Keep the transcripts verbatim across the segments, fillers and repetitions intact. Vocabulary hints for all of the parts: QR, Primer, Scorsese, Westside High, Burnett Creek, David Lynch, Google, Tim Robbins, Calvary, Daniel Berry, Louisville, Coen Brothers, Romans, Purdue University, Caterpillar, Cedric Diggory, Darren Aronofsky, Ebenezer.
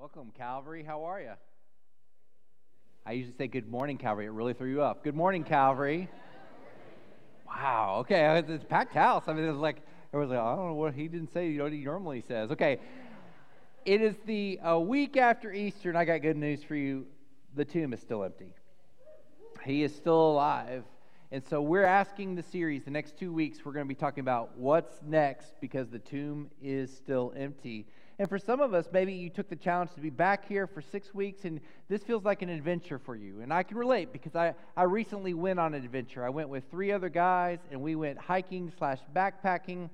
Welcome, Calvary. How are you? I usually say good morning, Calvary. It really threw you up. Good morning, Calvary. Wow. Okay. It's, it's packed house. I mean, it was like, it was like, I don't know what he didn't say. You know what he normally says. Okay. It is the uh, week after Easter, and I got good news for you. The tomb is still empty. He is still alive. And so we're asking the series, the next two weeks, we're going to be talking about what's next because the tomb is still empty. And for some of us, maybe you took the challenge to be back here for six weeks, and this feels like an adventure for you. And I can relate because I, I recently went on an adventure. I went with three other guys, and we went hiking slash backpacking.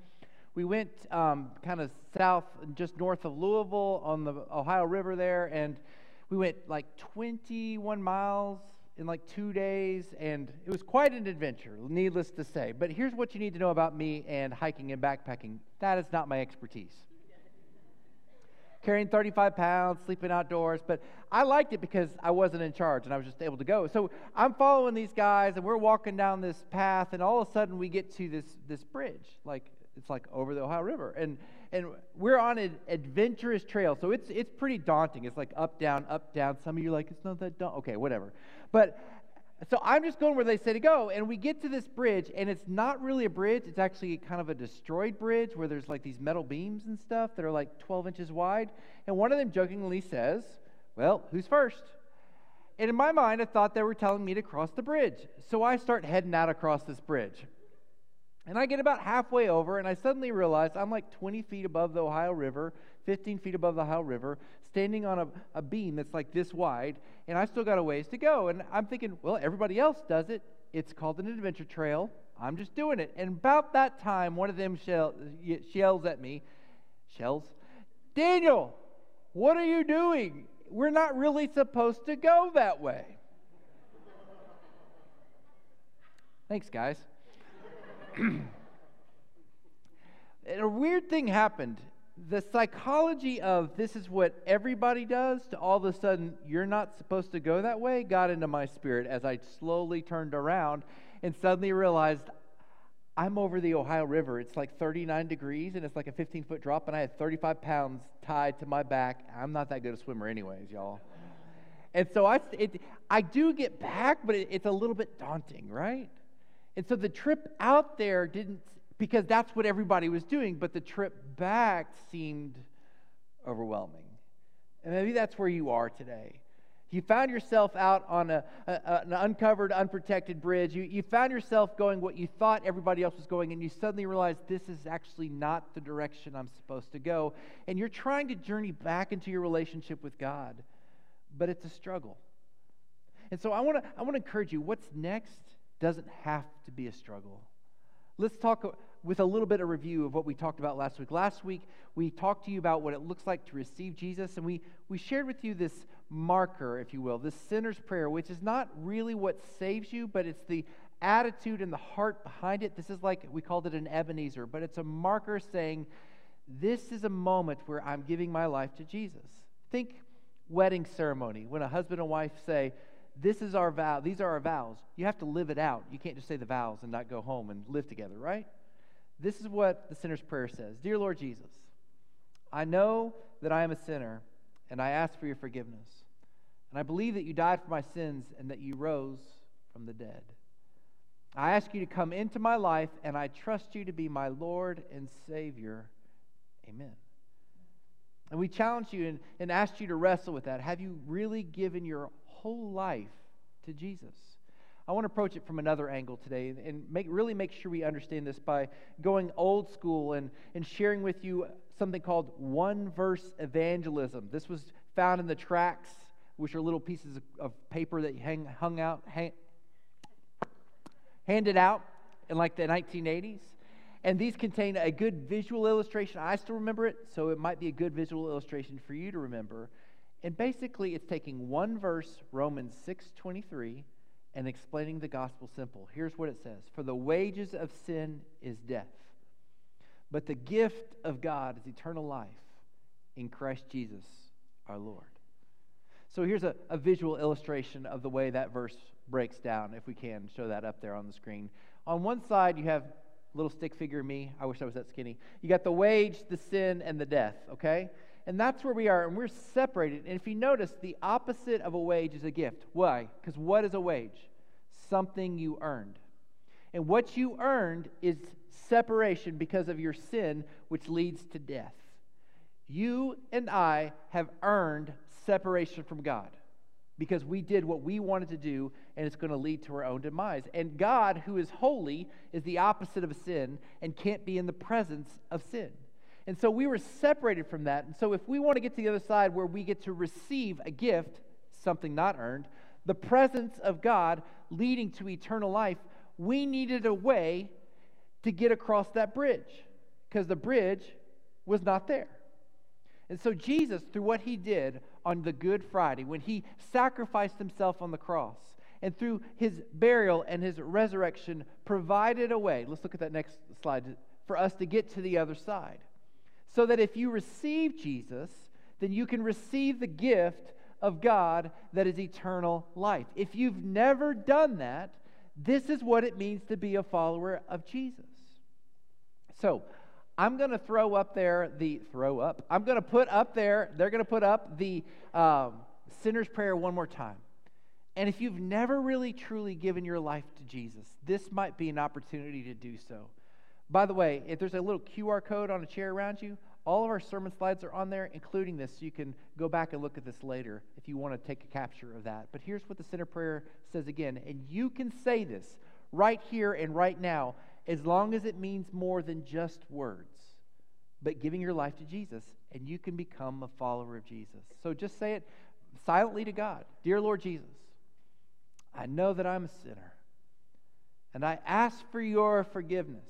We went um, kind of south, just north of Louisville on the Ohio River there, and we went like twenty-one miles in like two days, and it was quite an adventure, needless to say. But here's what you need to know about me and hiking and backpacking. That is not my expertise. Carrying thirty-five pounds, sleeping outdoors, but I liked it because I wasn't in charge, and I was just able to go. So I'm following these guys, and we're walking down this path, and all of a sudden we get to this this bridge, like it's like over the Ohio River, and and we're on an adventurous trail, so it's it's pretty daunting. It's like up, down, up, down. Some of you are like, it's not that daunting. Okay, whatever. But so I'm just going where they say to go, and we get to this bridge, and it's not really a bridge. It's actually kind of a destroyed bridge where there's like these metal beams and stuff that are like twelve inches wide. And one of them jokingly says, well, who's first? And in my mind, I thought they were telling me to cross the bridge. So I start heading out across this bridge. And I get about halfway over, and I suddenly realize I'm like twenty feet above the Ohio River, fifteen feet above the Ohio River, standing on a, a beam that's like this wide, and I still got a ways to go. And I'm thinking, well, everybody else does it. It's called an adventure trail. I'm just doing it. And about that time, one of them shell, yells at me, shells, Daniel, what are you doing? We're not really supposed to go that way. Thanks, guys. And a weird thing happened. The psychology of this is what everybody does to all of a sudden you're not supposed to go that way got into my spirit as I slowly turned around and suddenly realized I'm over the Ohio River. It's like thirty-nine degrees and it's like a fifteen foot drop, and I had thirty-five pounds tied to my back. I'm not that good a swimmer anyways, y'all. And so I, it, I do get back, but it, it's a little bit daunting, right? And so the trip out there didn't, because that's what everybody was doing, but the trip back seemed overwhelming. And maybe that's where you are today. You found yourself out on a, a, an uncovered, unprotected bridge. You, you found yourself going what you thought everybody else was going, and you suddenly realized this is actually not the direction I'm supposed to go. And you're trying to journey back into your relationship with God, but it's a struggle. And so I want to I want to encourage you, what's next doesn't have to be a struggle. Let's talk with a little bit of review of what we talked about last week. Last week, we talked to you about what it looks like to receive Jesus, and we, we shared with you this marker, if you will, this sinner's prayer, which is not really what saves you, but it's the attitude and the heart behind it. This is like, we called it an Ebenezer, but it's a marker saying, this is a moment where I'm giving my life to Jesus. Think wedding ceremony, when a husband and wife say, this is our vow. These are our vows. You have to live it out. You can't just say the vows and not go home and live together, right? This is what the sinner's prayer says. Dear Lord Jesus, I know that I am a sinner, and I ask for your forgiveness. And I believe that you died for my sins and that you rose from the dead. I ask you to come into my life, and I trust you to be my Lord and Savior. Amen. And we challenge you and, and ask you to wrestle with that. Have you really given your whole life to Jesus? I want to approach it from another angle today and make really make sure we understand this by going old school and, and sharing with you something called one-verse evangelism. This was found in the tracts, which are little pieces of, of paper that hang, hung out, hang, handed out in like the nineteen eighties. And these contain a good visual illustration. I still remember it, so it might be a good visual illustration for you to remember. And basically, it's taking one verse, Romans six twenty-three, and explaining the gospel simple. Here's what it says. For the wages of sin is death, but the gift of God is eternal life in Christ Jesus our Lord. So here's a, a visual illustration of the way that verse breaks down, if we can show that up there on the screen. On one side, you have little stick figure me. I wish I was that skinny. You got the wage, the sin, and the death, okay? And that's where we are, and we're separated. And if you notice, the opposite of a wage is a gift. Why? Because what is a wage? Something you earned. And what you earned is separation because of your sin, which leads to death. You and I have earned separation from God because we did what we wanted to do, and it's going to lead to our own demise. And God, who is holy, is the opposite of sin and can't be in the presence of sin. And so we were separated from that. And so if we want to get to the other side where we get to receive a gift, something not earned, the presence of God leading to eternal life, we needed a way to get across that bridge because the bridge was not there. And so Jesus, through what he did on the Good Friday, when he sacrificed himself on the cross, and through his burial and his resurrection, provided a way. Let's look at that next slide for us to get to the other side. So that if you receive Jesus, then you can receive the gift of God that is eternal life. If you've never done that, this is what it means to be a follower of Jesus. So I'm going to throw up there the, throw up, I'm going to put up there, they're going to put up the um, sinner's prayer one more time. And if you've never really truly given your life to Jesus, this might be an opportunity to do so. By the way, if there's a little Q R code on a chair around you, all of our sermon slides are on there, including this. So you can go back and look at this later if you want to take a capture of that. But here's what the Sinner's Prayer says again. And you can say this right here and right now, as long as it means more than just words, but giving your life to Jesus, and you can become a follower of Jesus. So just say it silently to God. Dear Lord Jesus, I know that I'm a sinner, and I ask for your forgiveness.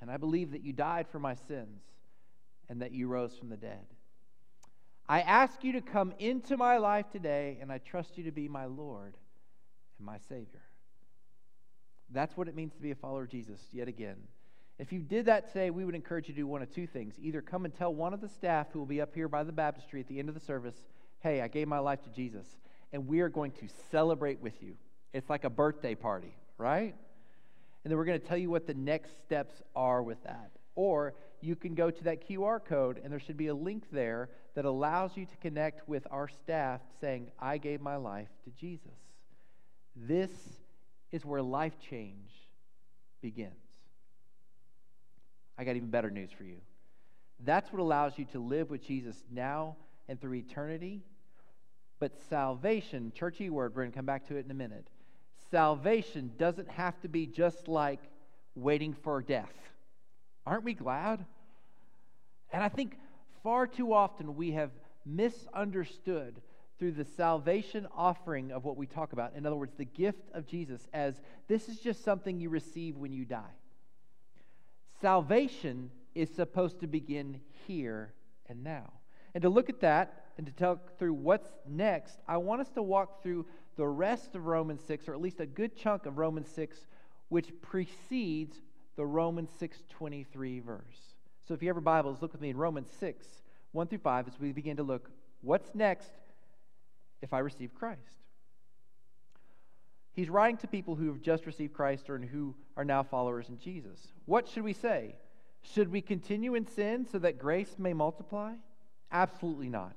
And I believe that you died for my sins and that you rose from the dead. I ask you to come into my life today, and I trust you to be my Lord and my Savior. That's what it means to be a follower of Jesus yet again. If you did that today, we would encourage you to do one of two things. Either come and tell one of the staff who will be up here by the baptistry at the end of the service, hey, I gave my life to Jesus, and we are going to celebrate with you. It's like a birthday party, right? And then we're going to tell you what the next steps are with that. Or you can go to that Q R code, and there should be a link there that allows you to connect with our staff saying, I gave my life to Jesus. This is where life change begins. I got even better news for you. That's what allows you to live with Jesus now and through eternity. But salvation, churchy word, we're going to come back to it in a minute. Salvation doesn't have to be just like waiting for death. Aren't we glad? And I think far too often we have misunderstood through the salvation offering of what we talk about. In other words, the gift of Jesus as this is just something you receive when you die. Salvation is supposed to begin here and now. And to look at that and to talk through what's next, I want us to walk through the rest of Romans six, or at least a good chunk of Romans six, which precedes the Romans six twenty-three verse. So if you have your Bibles, look with me in Romans six, one through five, as we begin to look what's next if I receive Christ. He's writing to people who have just received Christ or and who are now followers in Jesus. What should we say? Should we continue in sin so that grace may multiply? Absolutely not.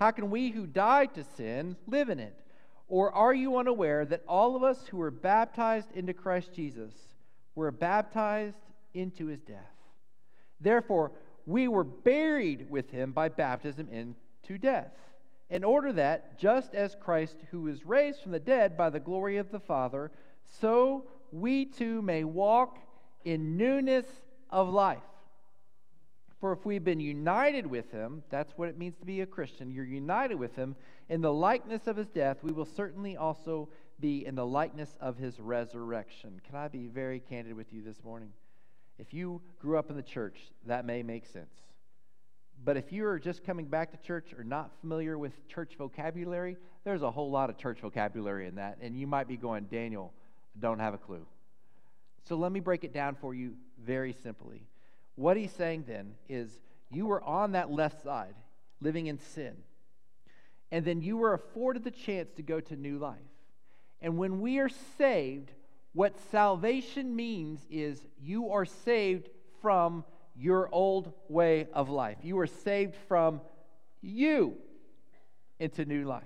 How can we who died to sin live in it? Or are you unaware that all of us who were baptized into Christ Jesus were baptized into his death? Therefore, we were buried with him by baptism into death, in order that, just as Christ, who was raised from the dead by the glory of the Father, so we too may walk in newness of life. For if we've been united with him, that's what it means to be a Christian. You're united with him in the likeness of his death. We will certainly also be in the likeness of his resurrection. Can I be very candid with you this morning? If you grew up in the church, that may make sense. But if you are just coming back to church or not familiar with church vocabulary, there's a whole lot of church vocabulary in that. And you might be going, Daniel, don't have a clue. So let me break it down for you very simply. What he's saying then is you were on that left side, living in sin, and then you were afforded the chance to go to new life. And when we are saved, what salvation means is you are saved from your old way of life. You were saved from you into new life.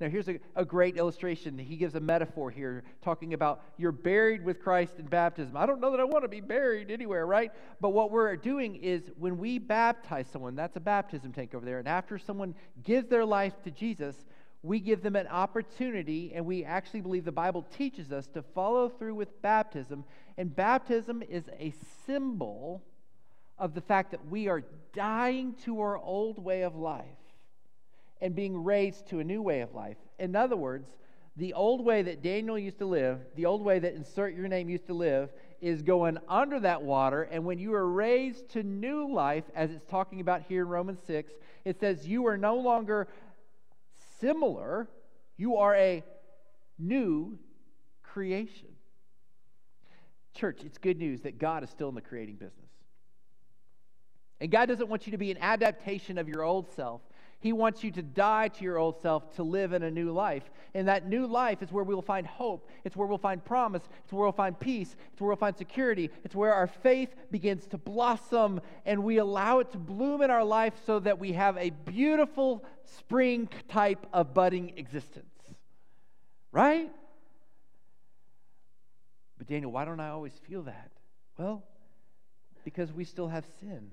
Now, here's a, a great illustration. He gives a metaphor here talking about you're buried with Christ in baptism. I don't know that I want to be buried anywhere, right? But what we're doing is when we baptize someone, that's a baptism tank over there, and after someone gives their life to Jesus, we give them an opportunity, and we actually believe the Bible teaches us to follow through with baptism. And baptism is a symbol of the fact that we are dying to our old way of life and being raised to a new way of life. In other words, the old way that Daniel used to live, the old way that insert your name used to live, is going under that water. And when you are raised to new life, as it's talking about here in Romans six, it says you are no longer similar, you are a new creation. Church, it's good news that God is still in the creating business. And God doesn't want you to be an adaptation of your old self. He wants you to die to your old self to live in a new life. And that new life is where we'll find hope. It's where we'll find promise. It's where we'll find peace. It's where we'll find security. It's where our faith begins to blossom and we allow it to bloom in our life so that we have a beautiful spring type of budding existence. Right? But Daniel, why don't I always feel that? Well, because we still have sin.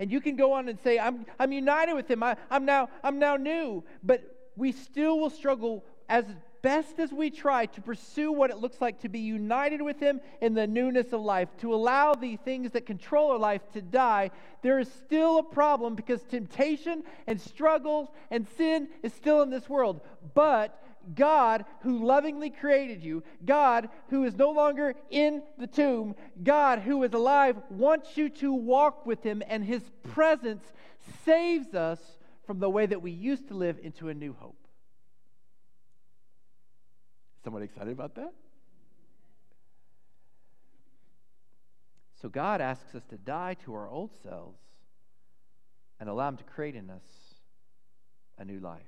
And you can go on and say, I'm, I'm united with him. I, I'm, now, I'm now new. But we still will struggle as best as we try to pursue what it looks like to be united with him in the newness of life, to allow the things that control our life to die. There is still a problem because temptation and struggle and sin is still in this world. But God, who lovingly created you, God, who is no longer in the tomb, God, who is alive, wants you to walk with him, and his presence saves us from the way that we used to live into a new hope. Someone excited about that? So God asks us to die to our old selves and allow him to create in us a new life.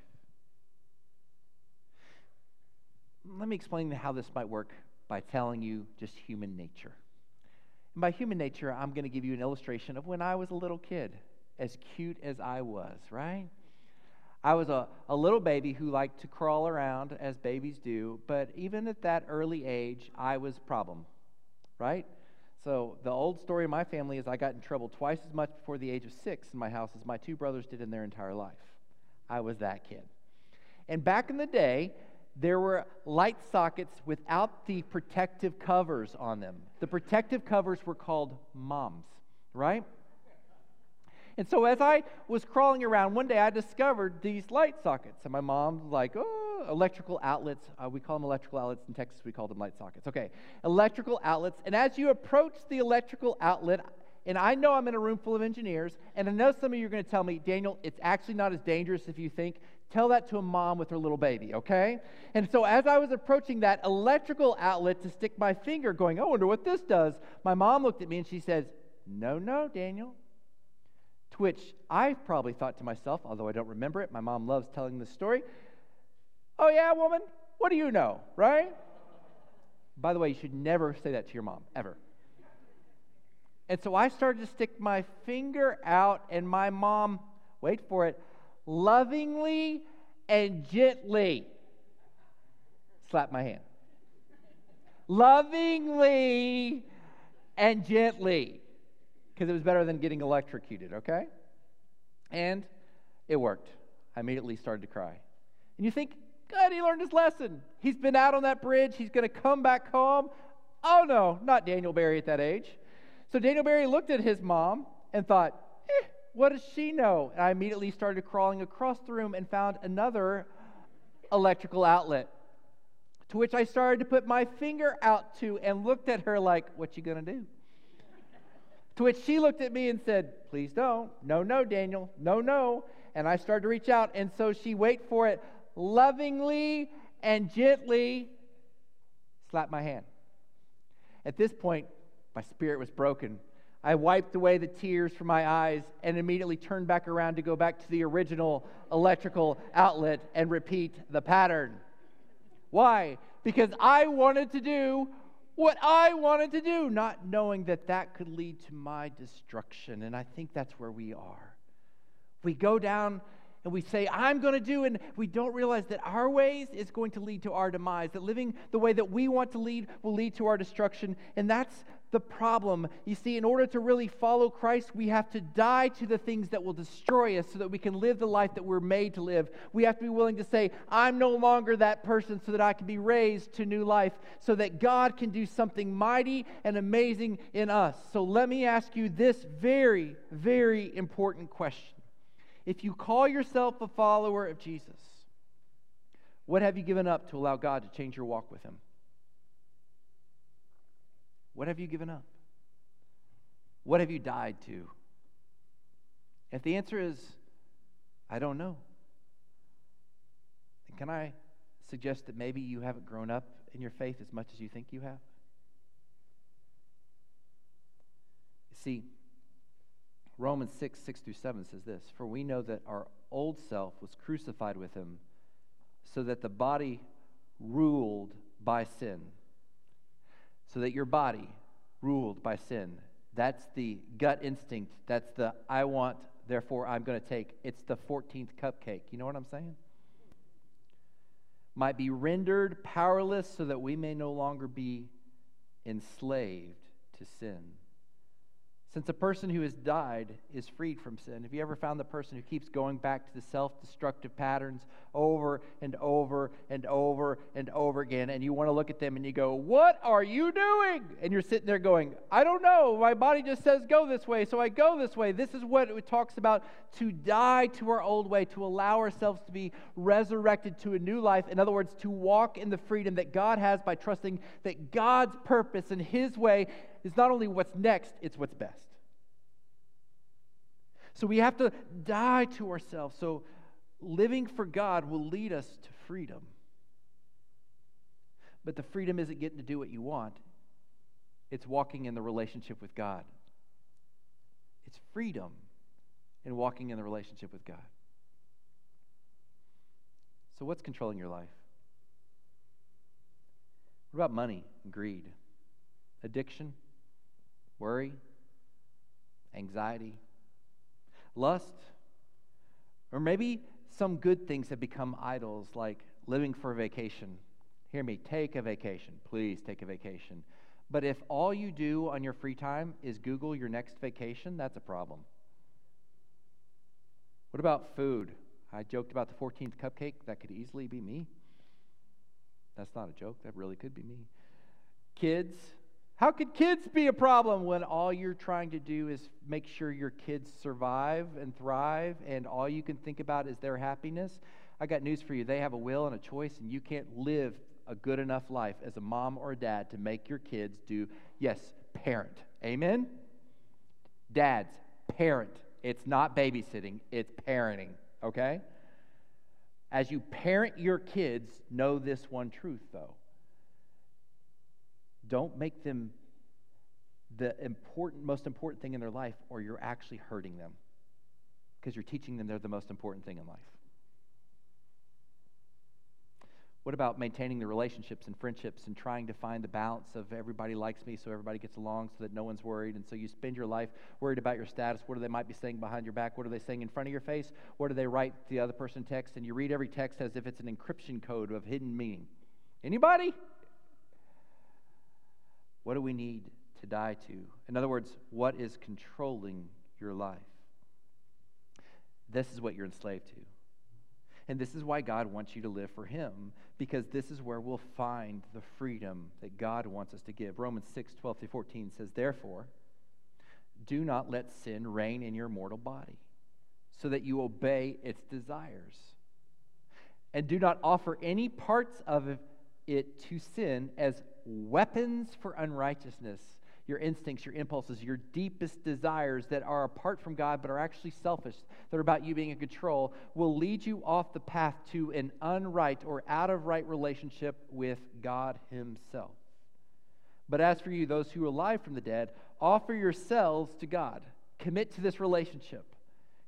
Let me explain how this might work by telling you just human nature. And by human nature, I'm going to give you an illustration of when I was a little kid, as cute as I was, right? I was a, a little baby who liked to crawl around, as babies do, but even at that early age, I was a problem, right? So the old story of my family is I got in trouble twice as much before the age of six in my house as my two brothers did in their entire life. I was that kid. And back in the day, there were light sockets without the protective covers on them. The protective covers were called moms, right? And so as I was crawling around, one day I discovered these light sockets. And my mom was like, oh, electrical outlets. Uh, we call them electrical outlets. In Texas, we call them light sockets. Okay, electrical outlets. And as you approach the electrical outlet, and I know I'm in a room full of engineers, and I know some of you are going to tell me, Daniel, it's actually not as dangerous if you think. Tell that to a mom with her little baby, okay? And so as I was approaching that electrical outlet to stick my finger going, I wonder what this does, my mom looked at me and she says, no, no, Daniel. To which I probably thought to myself, although I don't remember it, my mom loves telling this story, oh yeah, woman, what do you know, right? By the way, you should never say that to your mom, ever. And so I started to stick my finger out, and my mom, wait for it, lovingly and gently slap my hand. Lovingly and gently, because it was better than getting electrocuted, okay? And it worked. I immediately started to cry. And you think, good, he learned his lesson. He's been out on that bridge. He's going to come back home. Oh, no, not Daniel Berry at that age. So Daniel Berry looked at his mom and thought, eh, what does she know? And I immediately started crawling across the room and found another electrical outlet, to which I started to put my finger out to and looked at her like, what you gonna do? To which she looked at me and said, please don't. No, no, Daniel. No, no. And I started to reach out. And so she, wait for it, lovingly and gently slapped my hand. At this point, my spirit was broken. I wiped away the tears from my eyes and immediately turned back around to go back to the original electrical outlet and repeat the pattern. Why? Because I wanted to do what I wanted to do, not knowing that that could lead to my destruction. And I think that's where we are. We go down and we say, I'm going to do, and we don't realize that our ways is going to lead to our demise, that living the way that we want to lead will lead to our destruction. And that's the problem. You see, in order to really follow Christ, we have to die to the things that will destroy us so that we can live the life that we're made to live. We have to be willing to say, I'm no longer that person, so that I can be raised to new life, so that God can do something mighty and amazing in us. So let me ask you this very, very important question. If you call yourself a follower of Jesus, what have you given up to allow God to change your walk with him? What have you given up? What have you died to? If the answer is, I don't know, then can I suggest that maybe you haven't grown up in your faith as much as you think you have? See, Romans six, six through seven says this, "For we know that our old self was crucified with him so that the body ruled by sin." So that your body ruled by sin. That's the gut instinct. That's the I want, therefore I'm going to take. It's the fourteenth cupcake. You know what I'm saying? Might be rendered powerless so that we may no longer be enslaved to sin. Since a person who has died is freed from sin. Have you ever found the person who keeps going back to the self-destructive patterns over and over and over and over again, and you want to look at them and you go, what are you doing? And you're sitting there going, I don't know. My body just says go this way, so I go this way. This is what it talks about, to die to our old way, to allow ourselves to be resurrected to a new life. In other words, to walk in the freedom that God has by trusting that God's purpose and his way is not only what's next, it's what's best. So we have to die to ourselves. So living for God will lead us to freedom. But the freedom isn't getting to do what you want. It's walking in the relationship with God. It's freedom in walking in the relationship with God. So what's controlling your life? What about money, greed, addiction, worry, anxiety, lust, or maybe some good things have become idols, like living for a vacation. Hear me, take a vacation. Please take a vacation. But if all you do on your free time is Google your next vacation, that's a problem. What about food? I joked about the fourteenth cupcake. That could easily be me. That's not a joke. That really could be me. Kids. How could kids be a problem when all you're trying to do is make sure your kids survive and thrive, and all you can think about is their happiness? I got news for you. They have a will and a choice, and you can't live a good enough life as a mom or a dad to make your kids do, yes, parent. Amen? Dads, parent. It's not babysitting. It's parenting, okay? As you parent your kids, know this one truth, though. Don't make them the important, most important thing in their life, or you're actually hurting them, because you're teaching them they're the most important thing in life. What about maintaining the relationships and friendships and trying to find the balance of everybody likes me so everybody gets along so that no one's worried, and so you spend your life worried about your status. What do they might be saying behind your back? What are they saying in front of your face? What do they write the other person text? And you read every text as if it's an encryption code of hidden meaning. Anybody? What do we need to die to? In other words, what is controlling your life? This is what you're enslaved to. And this is why God wants you to live for him, because this is where we'll find the freedom that God wants us to give. Romans six, twelve through fourteen says, "Therefore, do not let sin reign in your mortal body, so that you obey its desires. And do not offer any parts of it to sin as weapons for unrighteousness." Your instincts, your impulses, your deepest desires that are apart from God but are actually selfish, that are about you being in control, will lead you off the path to an unright or out-of-right relationship with God himself. "But as for you, those who are alive from the dead, offer yourselves to God." Commit to this relationship.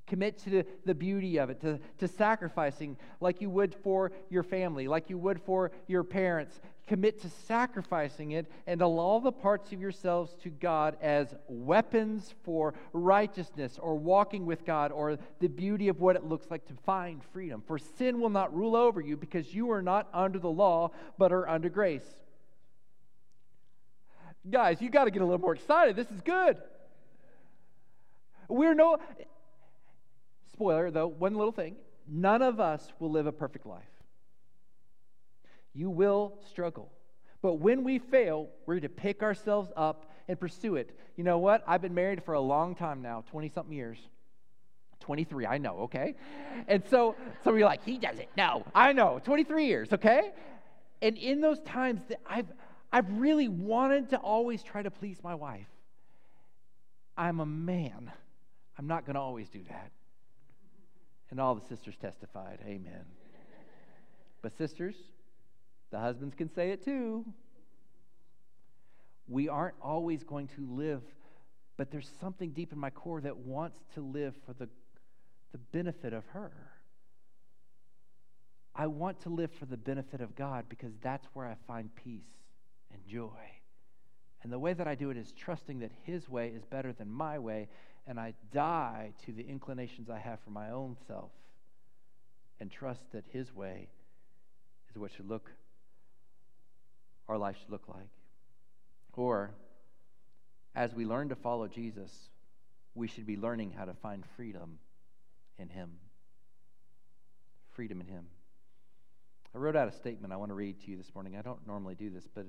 Commit to the beauty of it, to, to sacrificing like you would for your family, like you would for your parents. Commit to sacrificing it and allow the parts of yourselves to God as weapons for righteousness or walking with God or the beauty of what it looks like to find freedom. For sin will not rule over you because you are not under the law but are under grace. Guys, you got to get a little more excited. This is good. We're no... Spoiler, though, one little thing. None of us will live a perfect life. You will struggle. But when we fail, we're to pick ourselves up and pursue it. You know what? I've been married for a long time now, twenty-something years. twenty-three, I know, okay? And so some of you are like, he doesn't. No, I know, twenty-three years, okay? And in those times, that I've, I've really wanted to always try to please my wife. I'm a man. I'm not going to always do that. And all the sisters testified, amen. But sisters, the husbands can say it too. We aren't always going to live, but there's something deep in my core that wants to live for the, the benefit of her. I want to live for the benefit of God because that's where I find peace and joy. And the way that I do it is trusting that His way is better than my way, and I die to the inclinations I have for my own self and trust that His way is what should look, our life should look like. Or, as we learn to follow Jesus, we should be learning how to find freedom in Him. Freedom in Him. I wrote out a statement I want to read to you this morning. I don't normally do this, but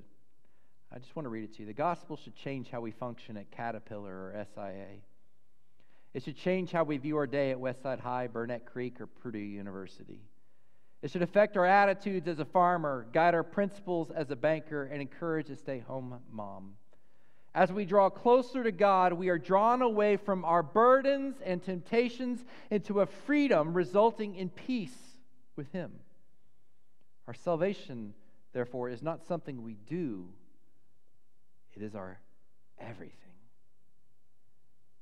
I just want to read it to you. The gospel should change how we function at Caterpillar or S I A. It should change how we view our day at Westside High, Burnett Creek, or Purdue University. It should affect our attitudes as a farmer, guide our principles as a banker, and encourage a stay-home mom. As we draw closer to God, we are drawn away from our burdens and temptations into a freedom resulting in peace with Him. Our salvation, therefore, is not something we do. It is our everything.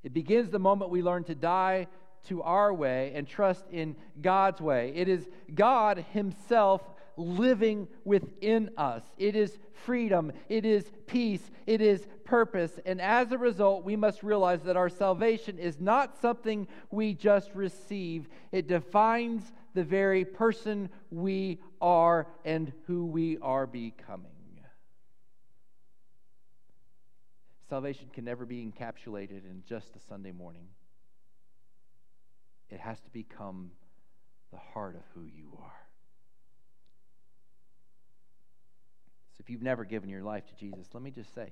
It begins the moment we learn to die to our way and trust in God's way. It is God Himself living within us. It is freedom. It is peace. It is purpose. And as a result, we must realize that our salvation is not something we just receive. It defines the very person we are and who we are becoming. Salvation can never be encapsulated in just a Sunday morning. It has to become the heart of who you are. So if you've never given your life to Jesus, let me just say,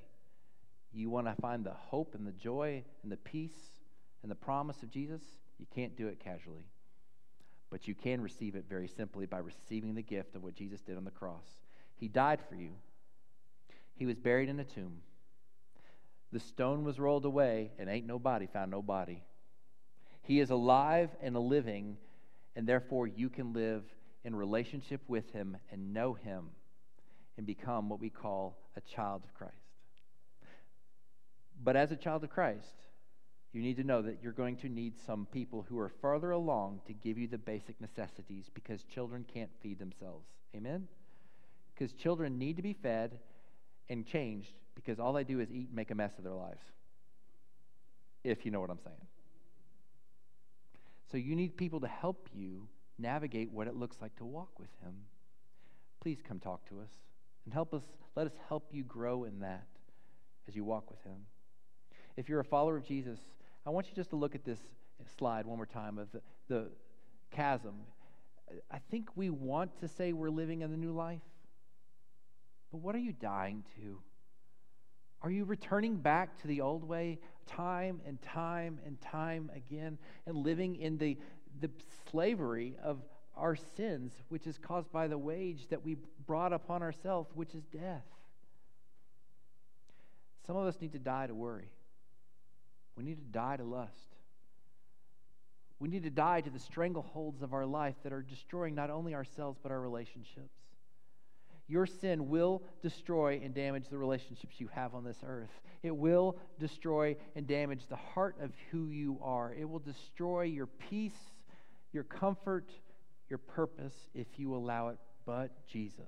you want to find the hope and the joy and the peace and the promise of Jesus, you can't do it casually. But you can receive it very simply by receiving the gift of what Jesus did on the cross. He died for you. He was buried in a tomb. The stone was rolled away, and ain't nobody found no body. He is alive and living, and therefore you can live in relationship with Him and know Him and become what we call a child of Christ. But as a child of Christ, you need to know that you're going to need some people who are further along to give you the basic necessities because children can't feed themselves. Amen? Because children need to be fed and changed, because all they do is eat and make a mess of their lives, if you know what I'm saying. So you need people to help you navigate what it looks like to walk with Him. Please come talk to us and help us. Let us help you grow in that as you walk with Him. If you're a follower of Jesus, I want you just to look at this slide one more time of the, the chasm. I think we want to say we're living in the new life, but what are you dying to? Are you returning back to the old way time and time and time again and living in the, the slavery of our sins, which is caused by the wage that we brought upon ourselves, which is death? Some of us need to die to worry. We need to die to lust. We need to die to the strangleholds of our life that are destroying not only ourselves but our relationships. your sin will destroy and damage the relationships you have on this earth. It will destroy and damage the heart of who you are. It will destroy your peace, your comfort, your purpose, if you allow it, but Jesus.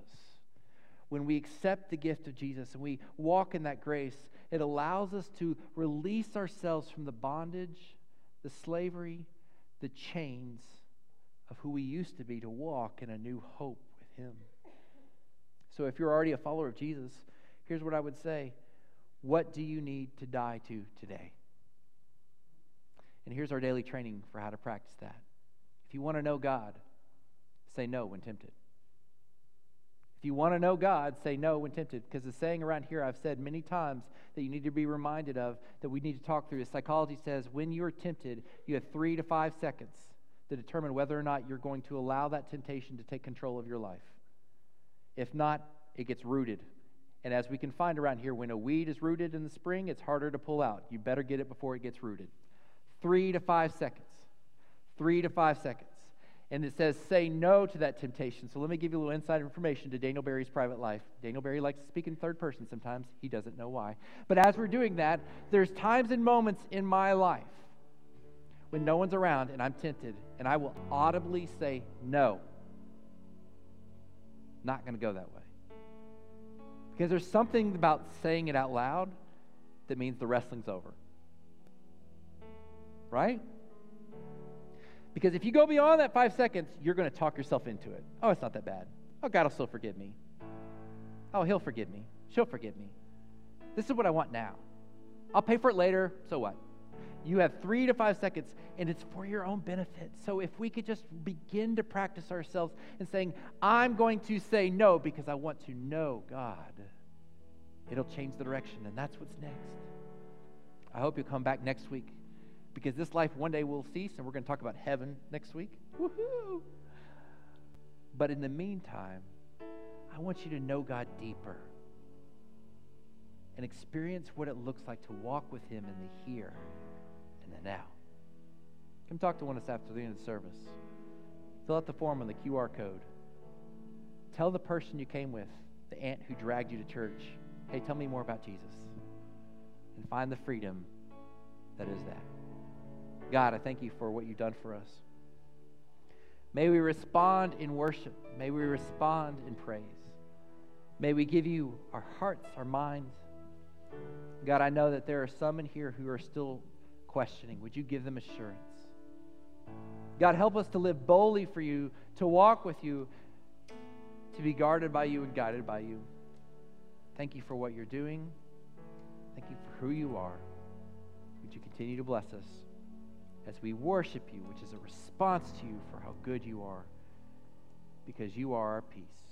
When we accept the gift of Jesus and we walk in that grace, it allows us to release ourselves from the bondage, the slavery, the chains of who we used to be, to walk in a new hope with Him. So if you're already a follower of Jesus, here's what I would say. What do you need to die to today? And here's our daily training for how to practice that. If you want to know God, say no when tempted. If you want to know God, say no when tempted. Because the saying around here I've said many times that you need to be reminded of, that we need to talk through. Psychology says when you're tempted, you have three to five seconds to determine whether or not you're going to allow that temptation to take control of your life. If not, it gets rooted. And as we can find around here, when a weed is rooted in the spring, it's harder to pull out. You better get it before it gets rooted. Three to five seconds. Three to five seconds. And it says, say no to that temptation. So let me give you a little inside information to Daniel Berry's private life. Daniel Berry likes to speak in third person sometimes. He doesn't know why. But as we're doing that, there's times and moments in my life when no one's around and I'm tempted, and I will audibly say no. Not going to go that way. Because there's something about saying it out loud that means the wrestling's over. Right? Because if you go beyond that five seconds, you're going to talk yourself into it. Oh, it's not that bad. Oh, God will still forgive me. Oh, He'll forgive me. She'll forgive me. This is what I want now. I'll pay for it later. So what? You have three to five seconds, and it's for your own benefit. So if we could just begin to practice ourselves in saying, I'm going to say no because I want to know God, it'll change the direction, and that's what's next. I hope you'll come back next week, because this life one day will cease, and we're going to talk about heaven next week. Woohoo! But in the meantime, I want you to know God deeper and experience what it looks like to walk with Him in the here and the now. Come talk to one of us after the end of the service. Fill out the form on the Q R code. Tell the person you came with, the aunt who dragged you to church, hey, tell me more about Jesus. And find the freedom that is that. God, I thank You for what You've done for us. May we respond in worship. May we respond in praise. May we give You our hearts, our minds. God, I know that there are some in here who are still questioning. Would You give them assurance? God, help us to live boldly for You, to walk with You, to be guarded by You and guided by You. Thank You for what You're doing. Thank You for who You are. Would You continue to bless us as we worship You, which is a response to You for how good You are, because You are our peace.